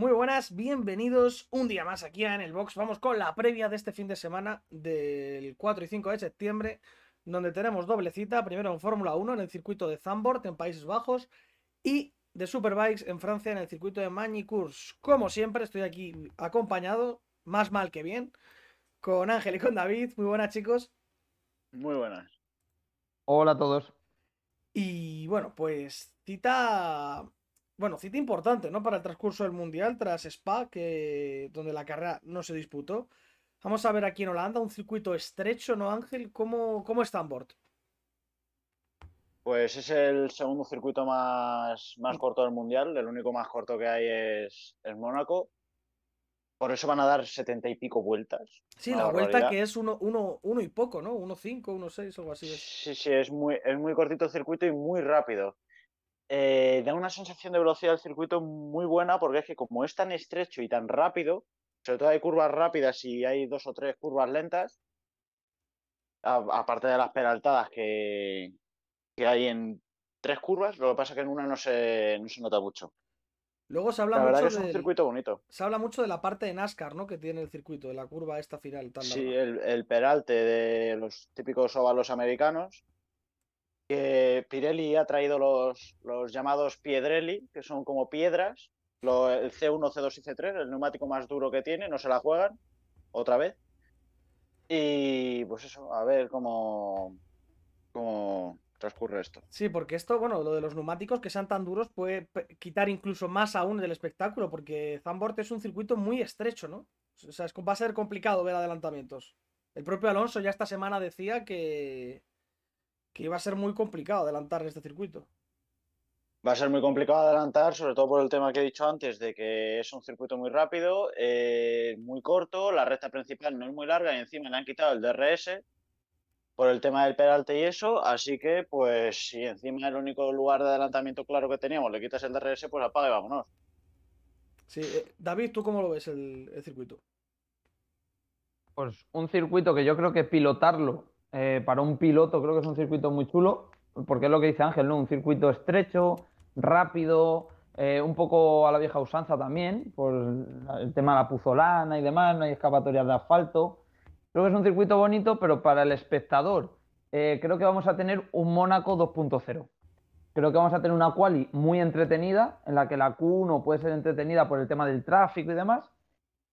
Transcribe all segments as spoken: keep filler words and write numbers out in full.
Muy buenas, bienvenidos un día más aquí en el box. Vamos con la previa de este fin de semana del cuatro y cinco de septiembre, donde tenemos doble cita, primero en Fórmula uno en el circuito de Zandvoort en Países Bajos y de Superbikes en Francia en el circuito de Magny-Cours. Como siempre estoy aquí acompañado, más mal que bien, con Ángel y con David. Muy buenas, chicos. Muy buenas. Hola a todos. Y bueno, pues cita... Bueno, cita importante, ¿no? Para el transcurso del Mundial, tras Spa, que... donde la carrera no se disputó. Vamos a ver aquí en Holanda, un circuito estrecho, ¿no, Ángel? ¿Cómo, cómo es Zandvoort? Pues es el segundo circuito más, más corto del Mundial. El único más corto que hay es, es Mónaco. Por eso van a dar setenta y pico vueltas. Sí, la barbaridad. Vuelta que es uno, uno, uno y poco, ¿no? Uno cinco, uno seis, algo así. Es. Sí, sí, es muy, es muy cortito el circuito y muy rápido. Eh, da una sensación de velocidad del circuito muy buena, porque es que como es tan estrecho y tan rápido, sobre todo hay curvas rápidas y hay dos o tres curvas lentas, aparte de las peraltadas que, que hay en tres curvas, lo que pasa es que en una no se, no se nota mucho. Luego se habla la verdad mucho que es un del, circuito bonito. Se habla mucho de la parte de NASCAR, ¿no? Que tiene el circuito, de la curva esta final. Tan sí, el, el peralte de los típicos óvalos americanos. Que Pirelli ha traído los, los llamados Piedrelli, que son como piedras, lo, el C uno, C dos y C tres, el neumático más duro que tiene, no se la juegan, otra vez. Y pues eso, a ver cómo, cómo transcurre esto. Sí, porque esto, bueno, lo de los neumáticos que sean tan duros puede quitar incluso más aún del espectáculo, porque Zandvoort es un circuito muy estrecho, ¿no? O sea, es, va a ser complicado ver adelantamientos. El propio Alonso ya esta semana decía que... que iba a ser muy complicado adelantar en este circuito. Va a ser muy complicado adelantar, sobre todo por el tema que he dicho antes, de que es un circuito muy rápido, eh, muy corto, la recta principal no es muy larga y encima le han quitado el D R S por el tema del peralte y eso, así que pues si encima el único lugar de adelantamiento claro que teníamos le quitas el D R S, pues apaga y vámonos. Sí, eh, David, ¿tú cómo lo ves el, el circuito? Pues un circuito que yo creo que pilotarlo Eh, para un piloto creo que es un circuito muy chulo, porque es lo que dice Ángel, ¿no? Un circuito estrecho, rápido, eh, un poco a la vieja usanza también, por el tema de la puzolana y demás, no hay escapatorias de asfalto. Creo que es un circuito bonito, pero para el espectador eh, creo que vamos a tener un Mónaco dos punto cero. Creo que vamos a tener una quali muy entretenida, en la que la Q uno puede ser entretenida por el tema del tráfico y demás,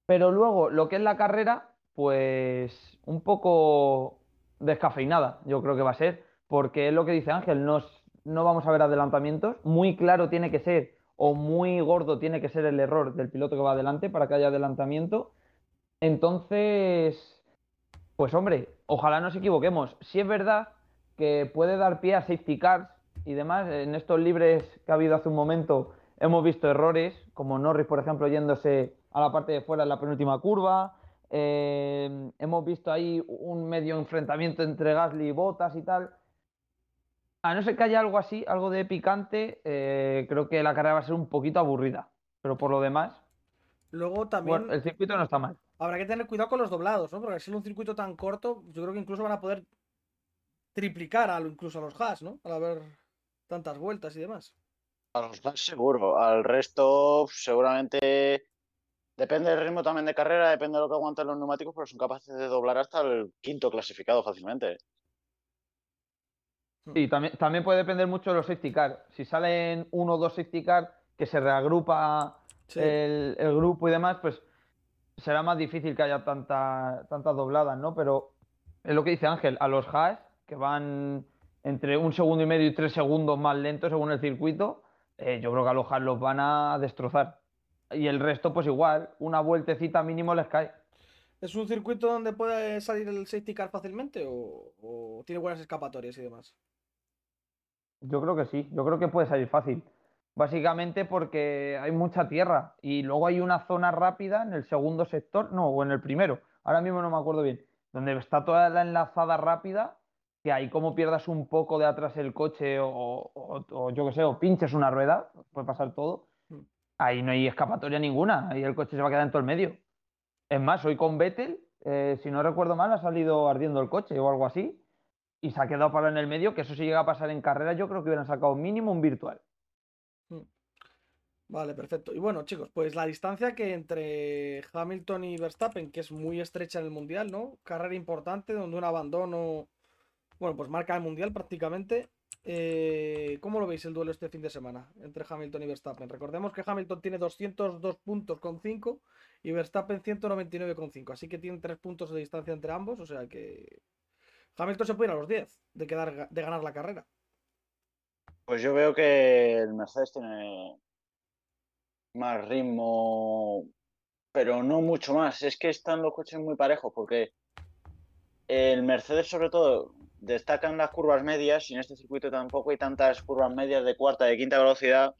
pero luego lo que es la carrera, pues un poco... descafeinada, yo creo que va a ser, porque es lo que dice Ángel, no, no vamos a ver adelantamientos, muy claro tiene que ser, o muy gordo tiene que ser el error del piloto que va adelante para que haya adelantamiento. Entonces, pues hombre, ojalá nos equivoquemos. Si es verdad que puede dar pie a safety cars y demás, en estos libres que ha habido hace un momento hemos visto errores, como Norris, por ejemplo, yéndose a la parte de fuera en la penúltima curva. Eh, hemos visto ahí un medio enfrentamiento entre Gasly y Botas y tal. A no ser que haya algo así, algo de picante, eh, creo que la carrera va a ser un poquito aburrida, pero por lo demás luego también bueno, el circuito no está mal. Habrá que tener cuidado con los doblados, ¿no? Porque al ser un circuito tan corto, yo creo que incluso van a poder triplicar a, incluso a los Haas, ¿no? Al haber tantas vueltas y demás. A los Haas seguro, al resto seguramente... Depende del ritmo también de carrera, depende de lo que aguanten los neumáticos, pero son capaces de doblar hasta el quinto clasificado fácilmente. Sí, también, también puede depender mucho de los safety car. Si salen uno o dos safety car, que se reagrupa sí. el, el grupo y demás, pues será más difícil que haya tantas tantas dobladas, ¿no? Pero es lo que dice Ángel, a los Haas, que van entre un segundo y medio y tres segundos más lentos según el circuito, eh, yo creo que a los Haas los van a destrozar. Y el resto, pues igual, una vueltecita mínimo les cae. ¿Es un circuito donde puede salir el safety car fácilmente o, o tiene buenas escapatorias y demás? Yo creo que sí, yo creo que puede salir fácil. Básicamente porque hay mucha tierra y luego hay una zona rápida en el segundo sector, no, o en el primero, ahora mismo no me acuerdo bien, donde está toda la enlazada rápida, que ahí como pierdas un poco de atrás el coche o, o, o yo qué sé, o pinches una rueda, puede pasar todo. Ahí no hay escapatoria ninguna, ahí el coche se va a quedar en todo el medio. Es más, hoy con Vettel, eh, si no recuerdo mal, ha salido ardiendo el coche o algo así, y se ha quedado parado en el medio, que eso si llega a pasar en carrera, yo creo que hubieran sacado mínimo un virtual. Vale, perfecto. Y bueno, chicos, pues la distancia que entre Hamilton y Verstappen, que es muy estrecha en el Mundial, ¿no? Carrera importante, donde un abandono, bueno, pues marca el Mundial prácticamente. Eh, ¿Cómo lo veis el duelo este fin de semana entre Hamilton y Verstappen? Recordemos que Hamilton tiene doscientos dos puntos con cinco y Verstappen ciento noventa y nueve con cinco, así que tienen tres puntos de distancia entre ambos, o sea que Hamilton se puede ir a los diez de, quedar, de ganar la carrera. Pues yo veo que el Mercedes tiene más ritmo, pero no mucho más. Es que están los coches muy parejos, porque el Mercedes sobre todo destacan las curvas medias, y en este circuito tampoco hay tantas curvas medias de cuarta, de quinta velocidad.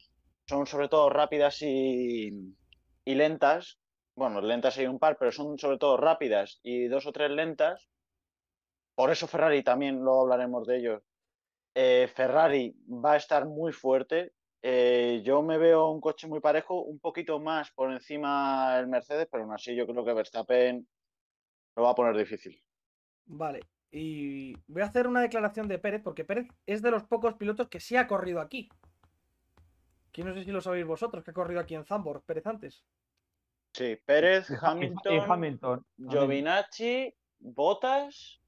Son sobre todo rápidas y, y lentas. Bueno, lentas hay un par, pero son sobre todo rápidas y dos o tres lentas. Por eso Ferrari, también luego hablaremos de ellos. Eh, Ferrari va a estar muy fuerte. Eh, yo me veo un coche muy parejo, un poquito más por encima del Mercedes, pero aún así yo creo que Verstappen lo va a poner difícil. Vale. Y voy a hacer una declaración de Pérez, porque Pérez es de los pocos pilotos que sí ha corrido aquí. Que no sé si lo sabéis vosotros, que ha corrido aquí en Zandvoort, Pérez antes. Sí, Pérez, Hamilton, y Hamilton. Giovinacci, Botas.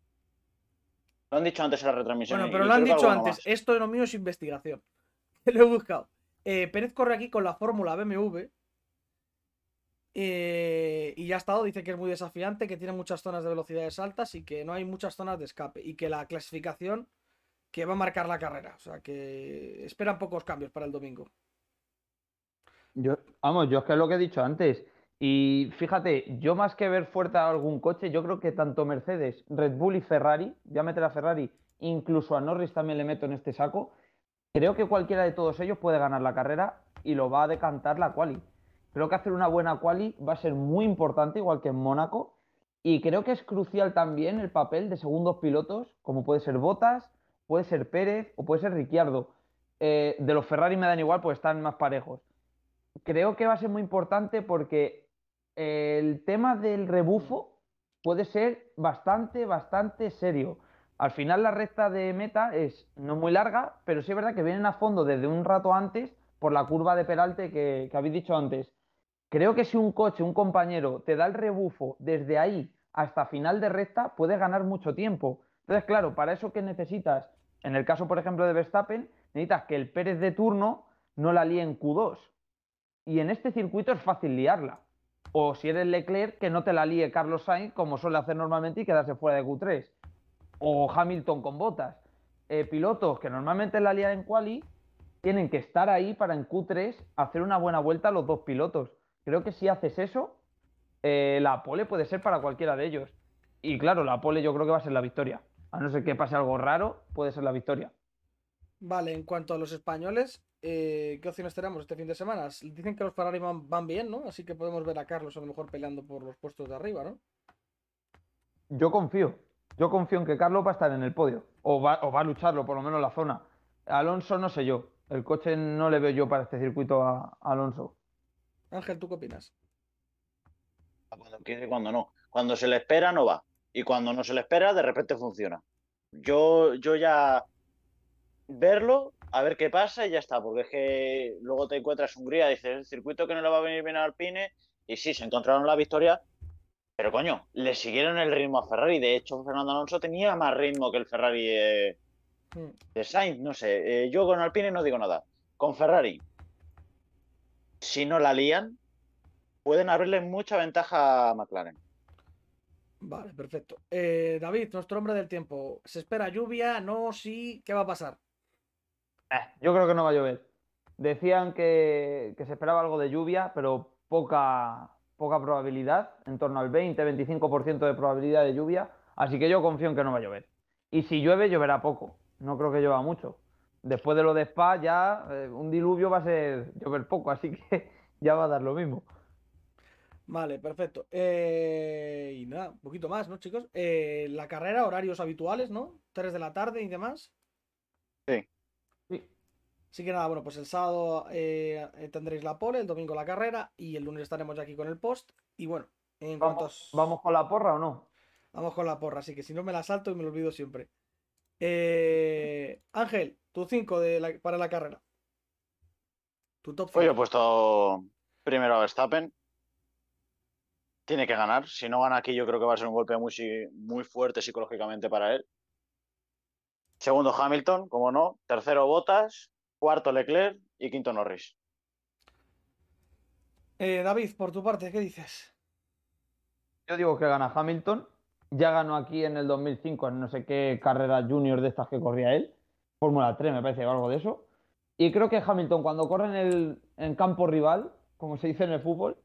Lo han dicho antes en la retransmisión. Bueno, pero lo han dicho antes. Más. Esto de lo mío es investigación. Lo he buscado. Eh, Pérez corre aquí con la Fórmula B M W. Eh, y ya ha estado, dice que es muy desafiante, que tiene muchas zonas de velocidades altas y que no hay muchas zonas de escape, y que la clasificación que va a marcar la carrera, o sea que esperan pocos cambios para el domingo. Yo, vamos, yo es que es lo que he dicho antes, y fíjate, yo más que ver fuerte a algún coche, yo creo que tanto Mercedes, Red Bull y Ferrari, voy a meter a Ferrari, incluso a Norris también le meto en este saco, creo que cualquiera de todos ellos puede ganar la carrera y lo va a decantar la quali. Creo que hacer una buena quali va a ser muy importante, igual que en Mónaco. Y creo que es crucial también el papel de segundos pilotos, como puede ser Bottas, puede ser Pérez o puede ser Ricciardo. Eh, de los Ferrari me dan igual, pues están más parejos. Creo que va a ser muy importante porque el tema del rebufo puede ser bastante, bastante serio. Al final la recta de meta es no muy larga, pero sí es verdad que vienen a fondo desde un rato antes por la curva de peralte que, que habéis dicho antes. Creo que si un coche, un compañero, te da el rebufo desde ahí hasta final de recta, puedes ganar mucho tiempo. Entonces, claro, para eso que necesitas, en el caso, por ejemplo, de Verstappen, necesitas que el Pérez de turno no la líe en Q dos. Y en este circuito es fácil liarla. O si eres Leclerc, que no te la líe Carlos Sainz, como suele hacer normalmente, y quedarse fuera de Q tres. O Hamilton con Botas. Eh, pilotos que normalmente la lían en quali, tienen que estar ahí para en Q tres hacer una buena vuelta a los dos pilotos. Creo que si haces eso, eh, la pole puede ser para cualquiera de ellos. Y claro, la pole yo creo que va a ser la victoria. A no ser que pase algo raro, puede ser la victoria. Vale, en cuanto a los españoles, eh, ¿qué opciones tenemos este fin de semana? Dicen que los Ferrari van, van bien, ¿no? Así que podemos ver a Carlos a lo mejor peleando por los puestos de arriba, ¿no? Yo confío. Yo confío en que Carlos va a estar en el podio. O va, o va a lucharlo, por lo menos la zona. Alonso no sé yo. El coche no le veo yo para este circuito a, a Alonso. Ángel, ¿tú qué opinas? Cuando quiere, cuando no. Cuando se le espera, no va. Y cuando no se le espera, de repente funciona. Yo, yo ya... Verlo, a ver qué pasa y ya está. Porque es que luego te encuentras Hungría, dices, el circuito que no le va a venir bien a Alpine. Y sí, se encontraron la victoria. Pero coño, le siguieron el ritmo a Ferrari. De hecho, Fernando Alonso tenía más ritmo que el Ferrari eh, de Sainz. No sé, eh, yo con Alpine no digo nada. Con Ferrari... Si no la lían, pueden abrirle mucha ventaja a McLaren. Vale, perfecto. Eh, David, nuestro hombre del tiempo. ¿Se espera lluvia? ¿No? ¿Sí? ¿Qué va a pasar? Eh, yo creo que no va a llover. Decían que, que se esperaba algo de lluvia, pero poca, poca probabilidad, en torno al veinte a veinticinco por ciento de probabilidad de lluvia. Así que yo confío en que no va a llover. Y si llueve, lloverá poco. No creo que llueva mucho. Después de lo de Spa ya eh, un diluvio va a ser llover poco, así que ya va a dar lo mismo. Vale, perfecto. Eh, y nada, un poquito más, ¿no, chicos? Eh, la carrera, horarios habituales, ¿no? tres de la tarde y demás. Sí. Sí. Así que nada, bueno, pues el sábado eh, tendréis la pole, el domingo la carrera y el lunes estaremos ya aquí con el post. Y bueno, en vamos, cuantos... ¿Vamos con la porra o no? Vamos con la porra, así que si no me la salto y me lo olvido siempre. Eh, Ángel, tu cinco para la carrera. Tu top cinco. Pues yo he puesto primero a Verstappen. Tiene que ganar. Si no gana aquí, yo creo que va a ser un golpe muy, muy fuerte psicológicamente para él. Segundo, Hamilton, como no. Tercero, Bottas. Cuarto, Leclerc. Y quinto, Norris. Eh, David, por tu parte, ¿qué dices? Yo digo que gana Hamilton. Ya ganó aquí en el dos mil cinco, en no sé qué carrera junior de estas que corría él. Fórmula tres, me parece, o algo de eso. Y creo que Hamilton, cuando corre en el en campo rival, como se dice en el fútbol,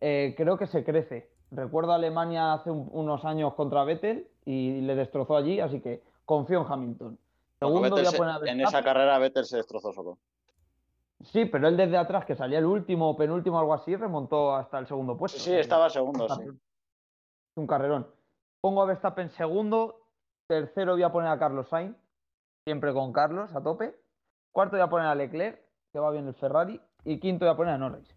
eh, creo que se crece. Recuerdo a Alemania hace un, unos años contra Vettel y le destrozó allí, así que confío en Hamilton. Segundo, voy a poner a Verstappen. En esa carrera Vettel se destrozó solo. Sí, pero él desde atrás, que salía el último o penúltimo, algo así, remontó hasta el segundo puesto. Sí, estaba segundo, sí. Un carrerón. Pongo a Verstappen segundo. Tercero voy a poner a Carlos Sainz. Siempre con Carlos, a tope. Cuarto voy a poner a Leclerc, que va bien el Ferrari. Y quinto voy a poner a Norris.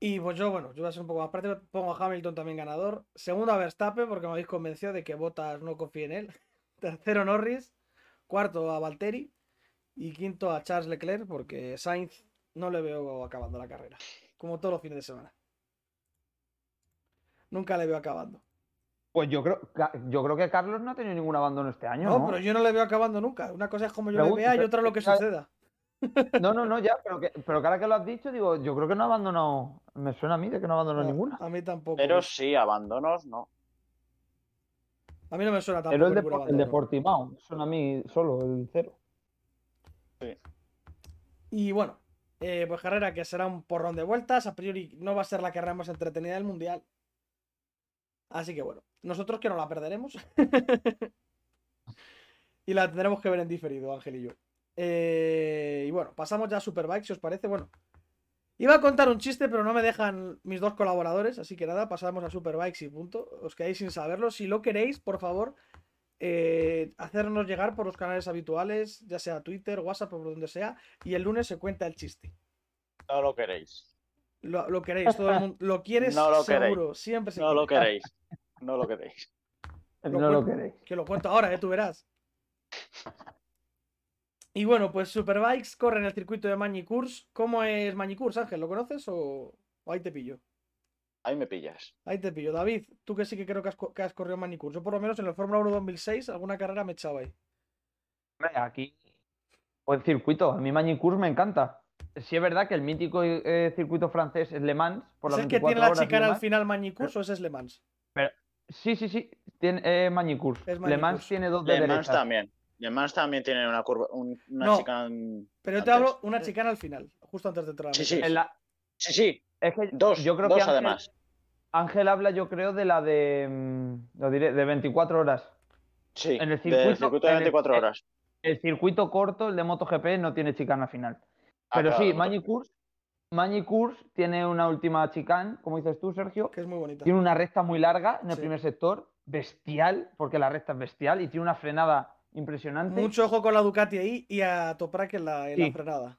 Y pues yo, bueno, yo voy a ser un poco más práctico. Pongo a Hamilton también ganador. Segundo a Verstappen, porque me habéis convencido de que Bottas no confía en él. Tercero Norris. Cuarto a Valtteri. Y quinto a Charles Leclerc, porque Sainz no le veo acabando la carrera. Como todos los fines de semana. Nunca le veo acabando. Pues yo creo, yo creo que Carlos no ha tenido ningún abandono este año. No, ¿no? Pero yo no le veo acabando nunca. Una cosa es como yo le vea y otra lo que suceda. No, no, no, ya. Pero que, pero que ahora que lo has dicho, digo, yo creo que no ha abandonado. Me suena a mí de que no ha abandonado no, ninguna. A mí tampoco. Pero no. Sí, abandonos no. A mí no me suena tampoco. Pero el de Portimao suena a mí solo, el cero. Sí. Y bueno, eh, pues carrera que será un porrón de vueltas. A priori no va a ser la carrera más entretenida del mundial. Así que bueno, nosotros que no la perderemos. Y la tendremos que ver en diferido, Ángel y yo. Eh, y bueno, pasamos ya a Superbikes, si os parece. Bueno, iba a contar un chiste, pero no me dejan mis dos colaboradores. Así que nada, pasamos a Superbikes y punto. Os quedáis sin saberlo. Si lo queréis, por favor... Eh, hacernos llegar por los canales habituales, ya sea Twitter, WhatsApp o por donde sea, y el lunes se cuenta el chiste. No lo queréis. Lo, lo queréis, todo el mundo. Lo quieres no lo seguro, queréis. Siempre se No quiere. Lo queréis. No lo queréis. Lo no lo queréis. Que lo cuento ahora, eh, tú verás. Y bueno, pues Superbikes corre en el circuito de Magny-Cours. ¿Cómo es Magny-Cours, Ángel? ¿Lo conoces o... o ahí te pillo? Ahí me pillas. Ahí te pillo. David, tú que sí que creo que has, que has corrido Magny-Cours. Yo por lo menos en el Fórmula uno dos mil seis alguna carrera me echaba ahí. Aquí, buen circuito. A mí Magny-Cours me encanta. Sí es verdad que el mítico eh, circuito francés es Le Mans. Por ¿Es el que tiene la chicana al final Magny-Cours o ese es Le Mans? Pero, sí, sí, sí. Tiene, eh, Magny-Cours. Magny-Cours. Le Mans tiene dos de Le Mans derechas. También. Le Mans también tiene una curva, un, una no, chicana. Pero yo te hablo una chicana al final, justo antes de entrar. Sí, sí. En la... Sí, sí. Es que dos, yo creo dos que Ángel, además. Ángel habla, yo creo, de la de. Lo diré, de veinticuatro horas. Sí, en el circuito, del circuito de veinticuatro el, horas. El, el circuito corto, el de MotoGP, no tiene chicana final. Pero ah, claro, sí, Magny-Cours, Magny-Cours tiene una última chicane, como dices tú, Sergio. Que es muy bonita. Tiene una recta muy larga en el sí. primer sector, bestial, porque la recta es bestial y tiene una frenada impresionante. Mucho ojo con la Ducati ahí y a Toprak en la, en sí. la frenada.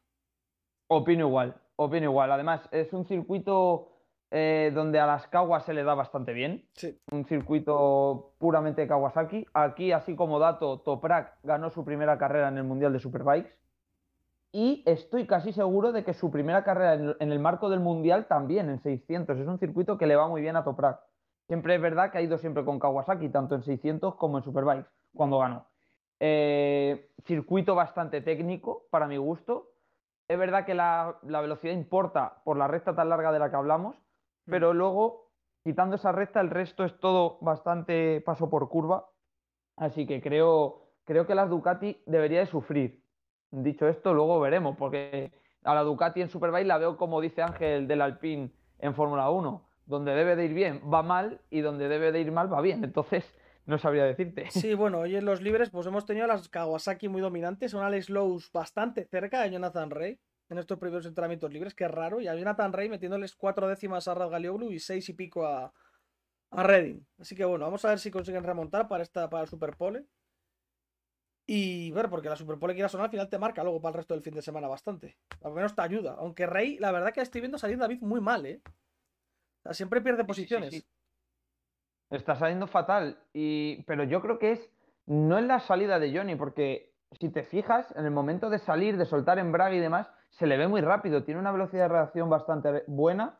Opino igual. Opino igual. Además, es un circuito eh, donde a las Kawas se le da bastante bien. Sí. Un circuito puramente Kawasaki. Aquí, así como dato, Toprak ganó su primera carrera en el Mundial de Superbikes. Y estoy casi seguro de que su primera carrera en, en el marco del Mundial también, en seiscientos. Es un circuito que le va muy bien a Toprak. Siempre es verdad que ha ido siempre con Kawasaki, tanto en seiscientos como en Superbikes, cuando ganó. Eh, circuito bastante técnico, para mi gusto. Es verdad que la, la velocidad importa por la recta tan larga de la que hablamos, pero luego, quitando esa recta, el resto es todo bastante paso por curva. Así que creo, creo que la Ducati debería de sufrir. Dicho esto, luego veremos, porque a la Ducati en Superbike la veo, como dice Ángel, del Alpine en Fórmula uno. Donde debe de ir bien, va mal, y donde debe de ir mal, va bien. Entonces... No sabría decirte. Sí, bueno, hoy en los libres pues hemos tenido a las Kawasaki muy dominantes, un Alex Lowes bastante cerca de Jonathan Rey en estos primeros entrenamientos libres, que es raro, y a Jonathan Rey metiéndoles cuatro décimas a Radgalioglu y seis y pico a, a Redding. Así que bueno, vamos a ver si consiguen remontar para esta para el Superpole. Y ver, porque la Superpole quieras o no, al final te marca luego para el resto del fin de semana bastante. Al menos te ayuda, aunque Rey, la verdad que estoy viendo salir David muy mal, ¿eh? O sea, siempre pierde posiciones. Sí, sí, sí. Está saliendo fatal, y... pero yo creo que es no es la salida de Johnny, porque si te fijas, en el momento de salir, de soltar embrague y demás, se le ve muy rápido, tiene una velocidad de reacción bastante buena.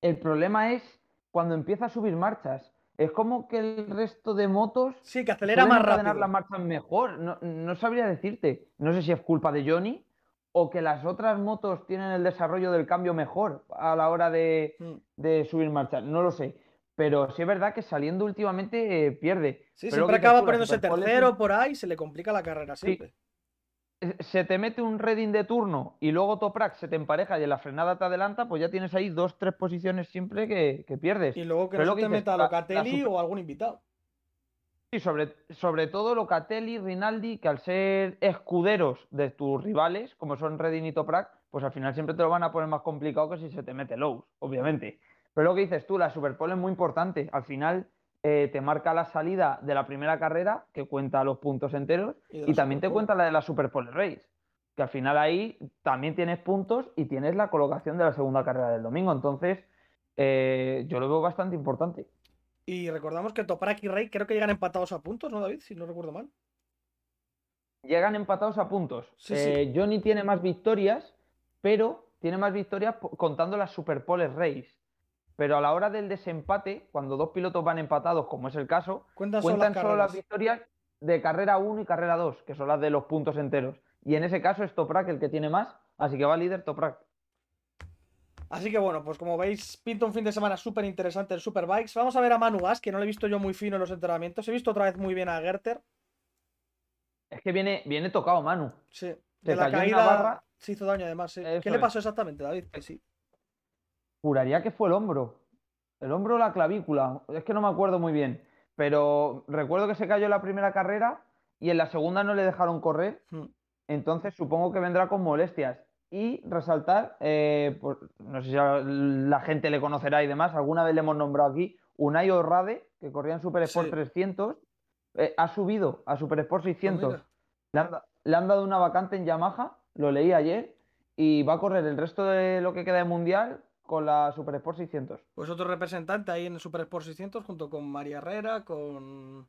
El problema es cuando empieza a subir marchas. Es como que el resto de motos... Sí, que acelera más rápido. Las marchas mejor. No, no sabría decirte. No sé si es culpa de Johnny o que las otras motos tienen el desarrollo del cambio mejor a la hora de, mm. de subir marchas. No lo sé. Pero sí es verdad que saliendo últimamente eh, pierde. Sí, pero siempre acaba poniéndose tercero por ahí, se le complica la carrera siempre. Sí. Se te mete un Redding de turno y luego Toprak se te empareja y en la frenada te adelanta, pues ya tienes ahí dos, tres posiciones siempre que, que pierdes. Y luego que pero no te meta Locatelli la, la super... o algún invitado. Sí, sobre, sobre todo Locatelli, Rinaldi, que al ser escuderos de tus rivales, como son Redding y Toprak, pues al final siempre te lo van a poner más complicado que si se te mete Lowes, obviamente. Pero lo que dices tú, la Superpole es muy importante. Al final eh, te marca la salida de la primera carrera, que cuenta los puntos enteros, y, y también te cuenta la de la Superpole Race, que al final ahí también tienes puntos y tienes la colocación de la segunda carrera del domingo. Entonces, eh, yo lo veo bastante importante. Y recordamos que Toprak y Rey creo que llegan empatados a puntos, ¿no, David? Si no recuerdo mal. Llegan empatados a puntos. Sí, eh, sí. Johnny tiene más victorias, pero tiene más victorias contando la Superpole Race. Pero a la hora del desempate, cuando dos pilotos van empatados, como es el caso, cuentan solo las, solo las victorias de carrera uno y carrera dos, que son las de los puntos enteros. Y en ese caso es Toprak el que tiene más, así que va líder Toprak. Así que bueno, pues como veis, pinta un fin de semana súper interesante el Superbikes. Vamos a ver a Manu Gas, que no lo he visto yo muy fino en los entrenamientos. He visto otra vez muy bien a Gerter. Es que viene, viene tocado Manu. Sí, de se la caída barra. Se hizo daño además. Sí. ¿Qué le pasó es. exactamente, David? Que sí. Juraría que fue el hombro, el hombro o la clavícula, es que no me acuerdo muy bien, pero recuerdo que se cayó en la primera carrera y en la segunda no le dejaron correr, entonces supongo que vendrá con molestias. Y resaltar, eh, pues, no sé si la gente le conocerá y demás, alguna vez le hemos nombrado aquí, Unai Orrade, que corría en Super Sport sí. trescientos, eh, ha subido a Super Sport seiscientos, oh, le, han, le han dado una vacante en Yamaha, lo leí ayer, y va a correr el resto de lo que queda de Mundial con la Super Sport seiscientos. Pues otro representante ahí en el Super Sport seiscientos junto con María Herrera, con,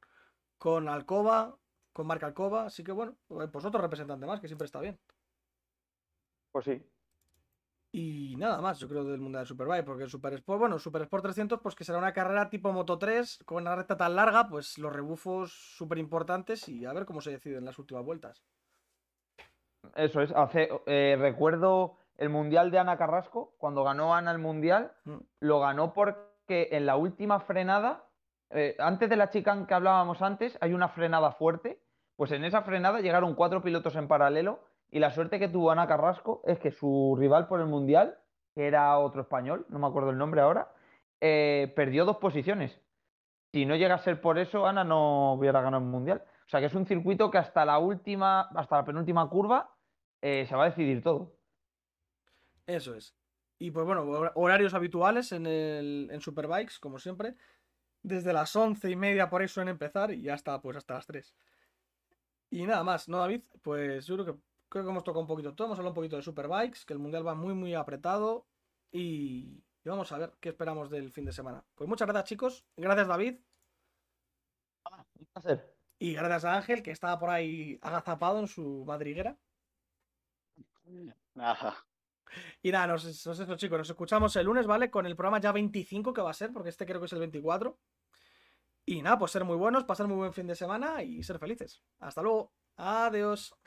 con Alcoba, con Marc Alcoba. Así que bueno, pues otro representante más que siempre está bien. Pues sí. Y nada más, yo creo, del mundo del Superbike, porque el Super Sport, bueno, el Super Sport trescientos, pues que será una carrera tipo Moto tres, con una recta tan larga, pues los rebufos súper importantes y a ver cómo se deciden las últimas vueltas. Eso es, hace, eh, recuerdo... el Mundial de Ana Carrasco, cuando ganó Ana el Mundial, mm. lo ganó porque en la última frenada, eh, antes de la chicane que hablábamos antes, hay una frenada fuerte, pues en esa frenada llegaron cuatro pilotos en paralelo y la suerte que tuvo Ana Carrasco es que su rival por el Mundial, que era otro español, no me acuerdo el nombre ahora, eh, perdió dos posiciones. Si no llega a ser por eso, Ana no hubiera ganado el Mundial. O sea que es un circuito que hasta la última, hasta la penúltima curva eh, se va a decidir todo. Eso es. Y pues bueno, horarios habituales en, el, en Superbikes, como siempre. Desde las once y media por ahí suelen empezar y hasta, pues hasta las tres. Y nada más, ¿no, David? Pues yo creo que, creo que hemos tocado un poquito todo. Hemos hablado un poquito de Superbikes, que el Mundial va muy, muy apretado. Y, y vamos a ver qué esperamos del fin de semana. Pues muchas gracias, chicos. Gracias, David. Ah, un placer. Y gracias a Ángel, que estaba por ahí agazapado en su madriguera. Ajá. Y nada, no es eso, chicos, nos escuchamos el lunes, ¿vale? Con el programa ya veinticinco que va a ser, porque este creo que es el veinticuatro. Y nada, pues ser muy buenos, pasar muy buen fin de semana y ser felices. Hasta luego. Adiós.